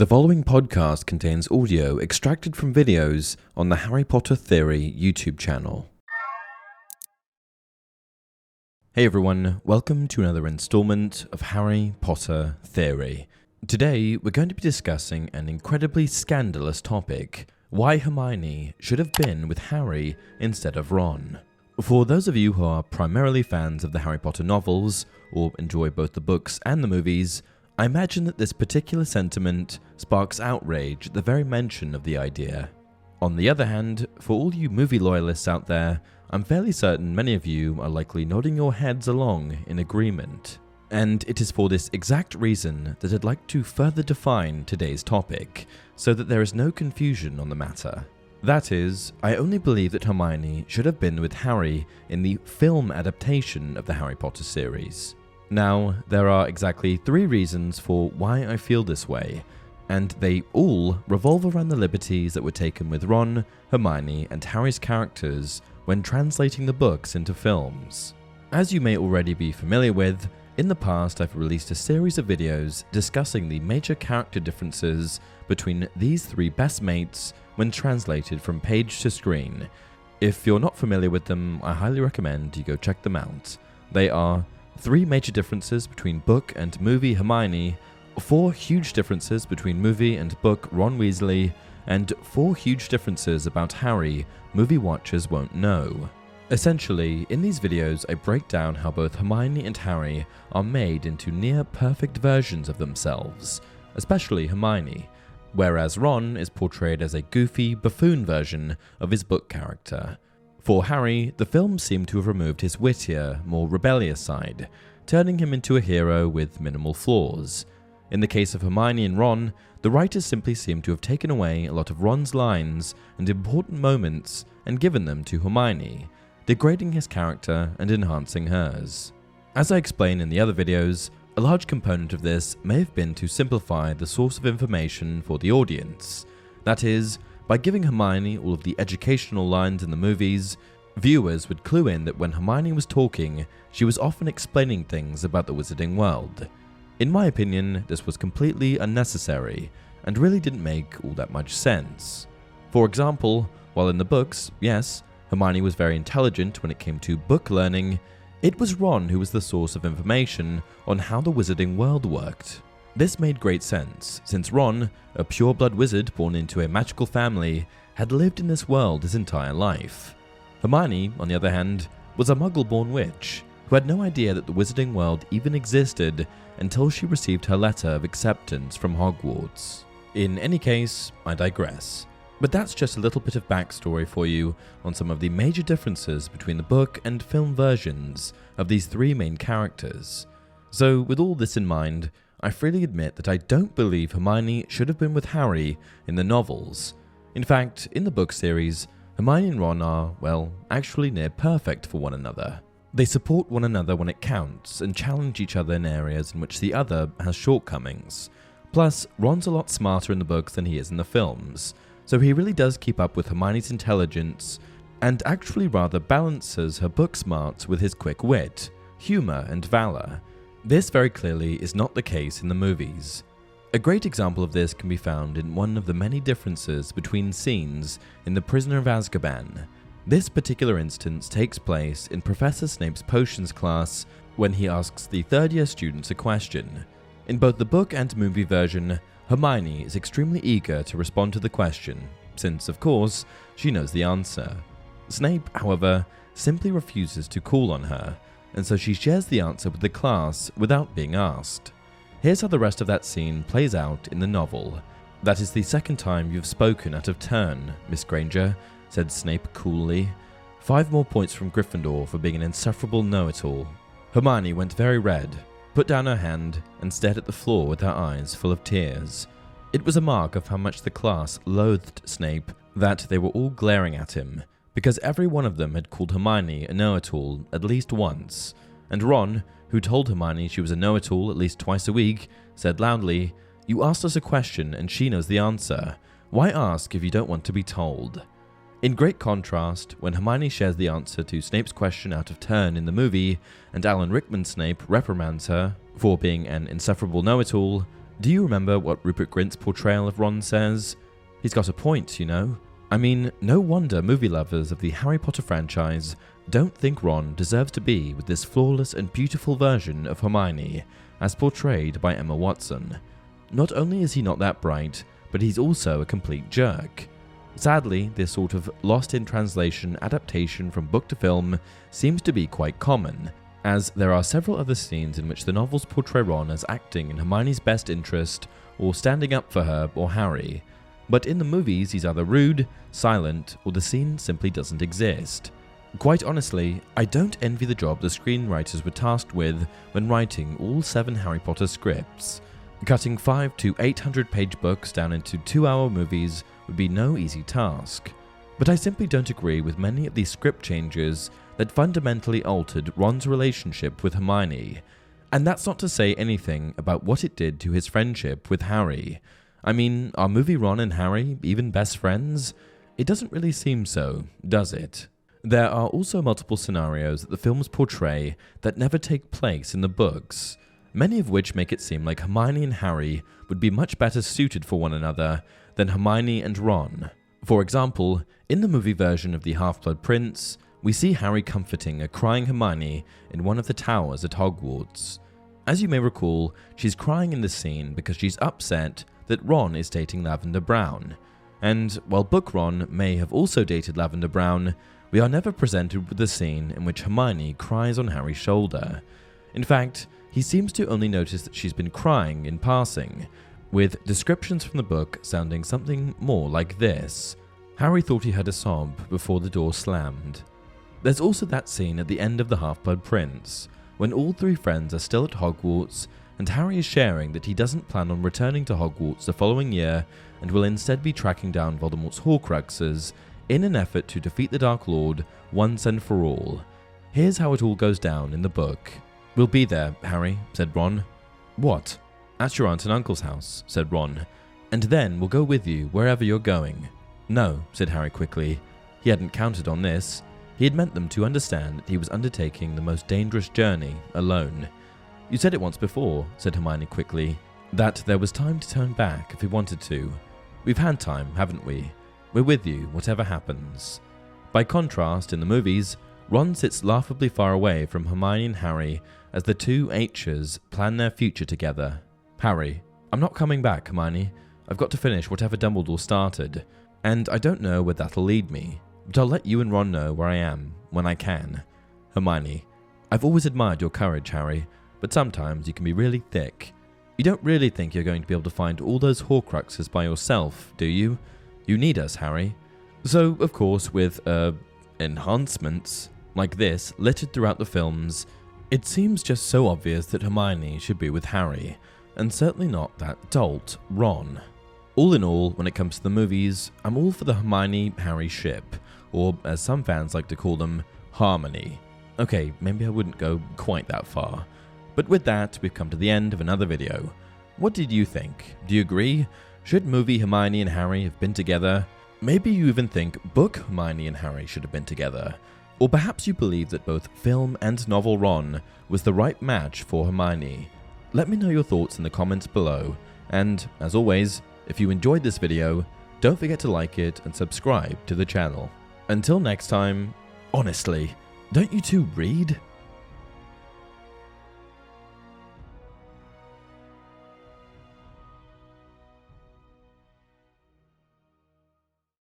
The following podcast contains audio extracted from videos on the Harry Potter Theory YouTube channel. Hey everyone, welcome to another installment of Harry Potter Theory. Today, we're going to be discussing an incredibly scandalous topic: why Hermione should have been with Harry instead of Ron. For those of you who are primarily fans of the Harry Potter novels, or enjoy both the books and the movies, I imagine that this particular sentiment sparks outrage at the very mention of the idea. On the other hand, for all you movie loyalists out there, I'm fairly certain many of you are likely nodding your heads along in agreement. And it is for this exact reason that I'd like to further define today's topic, so that there is no confusion on the matter. That is, I only believe that Hermione should have been with Harry in the film adaptation of the Harry Potter series. Now, there are exactly three reasons for why I feel this way, and they all revolve around the liberties that were taken with Ron, Hermione, and Harry's characters when translating the books into films. As you may already be familiar with, in the past I've released a series of videos discussing the major character differences between these three best mates when translated from page to screen. If you're not familiar with them, I highly recommend you go check them out. They are: three major differences between book and movie Hermione, four huge differences between movie and book Ron Weasley, and four huge differences about Harry movie watchers won't know. Essentially, in these videos I break down how both Hermione and Harry are made into near-perfect versions of themselves, especially Hermione, whereas Ron is portrayed as a goofy, buffoon version of his book character. For Harry, the film seemed to have removed his wittier, more rebellious side, turning him into a hero with minimal flaws. In the case of Hermione and Ron, the writers simply seemed to have taken away a lot of Ron's lines and important moments and given them to Hermione, degrading his character and enhancing hers. As I explain in the other videos, a large component of this may have been to simplify the source of information for the audience. That is, by giving Hermione all of the educational lines in the movies, viewers would clue in that when Hermione was talking, she was often explaining things about the Wizarding World. In my opinion, this was completely unnecessary, and really didn't make all that much sense. For example, while in the books, yes, Hermione was very intelligent when it came to book learning, it was Ron who was the source of information on how the Wizarding World worked. This made great sense, since Ron, a pure-blood wizard born into a magical family, had lived in this world his entire life. Hermione, on the other hand, was a Muggle-born witch, who had no idea that the Wizarding World even existed until she received her letter of acceptance from Hogwarts. In any case, I digress. But that's just a little bit of backstory for you on some of the major differences between the book and film versions of these three main characters. So, with all this in mind, I freely admit that I don't believe Hermione should have been with Harry in the novels. In fact, in the book series, Hermione and Ron are, well, actually near perfect for one another. They support one another when it counts and challenge each other in areas in which the other has shortcomings. Plus, Ron's a lot smarter in the books than he is in the films, so he really does keep up with Hermione's intelligence and actually rather balances her book smarts with his quick wit, humor, and valor. This very clearly is not the case in the movies. A great example of this can be found in one of the many differences between scenes in The Prisoner of Azkaban. This particular instance takes place in Professor Snape's potions class when he asks the third-year students a question. In both the book and movie version, Hermione is extremely eager to respond to the question, since, of course, she knows the answer. Snape, however, simply refuses to call on her, and so she shares the answer with the class without being asked. Here's how the rest of that scene plays out in the novel. "That is the second time you've spoken out of turn, Miss Granger," said Snape coolly. 5 more points from Gryffindor for being an insufferable know-it-all." Hermione went very red, put down her hand, and stared at the floor with her eyes full of tears. It was a mark of how much the class loathed Snape that they were all glaring at him, because every one of them had called Hermione a know-it-all at least once, and Ron, who told Hermione she was a know-it-all at least twice a week, said loudly, "You asked us a question and she knows the answer. Why ask if you don't want to be told?" In great contrast, when Hermione shares the answer to Snape's question out of turn in the movie, and Alan Rickman Snape reprimands her for being an insufferable know-it-all, Do you remember what Rupert Grint's portrayal of Ron says? He's got a point, you know. I mean, no wonder movie lovers of the Harry Potter franchise don't think Ron deserves to be with this flawless and beautiful version of Hermione, as portrayed by Emma Watson. Not only is he not that bright, but he's also a complete jerk. Sadly, this sort of lost in translation adaptation from book to film seems to be quite common, as there are several other scenes in which the novels portray Ron as acting in Hermione's best interest or standing up for her or Harry. But in the movies, he's either rude, silent, or the scene simply doesn't exist. Quite honestly, I don't envy the job the screenwriters were tasked with when writing all 7 Harry Potter scripts. Cutting 500- to 800-page books down into 2-hour movies would be no easy task. But I simply don't agree with many of these script changes that fundamentally altered Ron's relationship with Hermione. And that's not to say anything about what it did to his friendship with Harry. I mean, are movie Ron and Harry even best friends? It doesn't really seem so, does it? There are also multiple scenarios that the films portray that never take place in the books, many of which make it seem like Hermione and Harry would be much better suited for one another than Hermione and Ron. For example, in the movie version of the Half-Blood Prince, we see Harry comforting a crying Hermione in one of the towers at Hogwarts. As you may recall, she's crying in this scene because she's upset that Ron is dating Lavender Brown. And while book Ron may have also dated Lavender Brown, we are never presented with the scene in which Hermione cries on Harry's shoulder. In fact, he seems to only notice that she's been crying in passing, with descriptions from the book sounding something more like this. Harry thought he heard a sob before the door slammed. There's also that scene at the end of The Half-Blood Prince, when all 3 friends are still at Hogwarts and Harry is sharing that he doesn't plan on returning to Hogwarts the following year and will instead be tracking down Voldemort's Horcruxes in an effort to defeat the Dark Lord once and for all. Here's how it all goes down in the book. "We'll be there, Harry," said Ron. "What?" "At your aunt and uncle's house," said Ron. "And then we'll go with you wherever you're going." "No," said Harry quickly. He hadn't counted on this. He had meant them to understand that he was undertaking the most dangerous journey alone. "You said it once before," said Hermione quickly, "that there was time to turn back if we wanted to. We've had time, haven't we? We're with you, whatever happens." By contrast, in the movies, Ron sits laughably far away from Hermione and Harry as the two H's plan their future together. "Harry, I'm not coming back, Hermione. I've got to finish whatever Dumbledore started, and I don't know where that'll lead me, but I'll let you and Ron know where I am when I can. Hermione, I've always admired your courage, Harry, but sometimes you can be really thick. You don't really think you're going to be able to find all those Horcruxes by yourself, do you? You need us, Harry." So, of course, with, enhancements like this littered throughout the films, it seems just so obvious that Hermione should be with Harry, and certainly not that dolt, Ron. All in all, when it comes to the movies, I'm all for the Hermione-Harry ship, or as some fans like to call them, harmony. Okay, maybe I wouldn't go quite that far. But with that, we've come to the end of another video. What did you think? Do you agree? Should movie Hermione and Harry have been together? Maybe you even think book Hermione and Harry should have been together. Or perhaps you believe that both film and novel Ron was the right match for Hermione. Let me know your thoughts in the comments below. And, as always, if you enjoyed this video, don't forget to like it and subscribe to the channel. Until next time, honestly, don't you two read?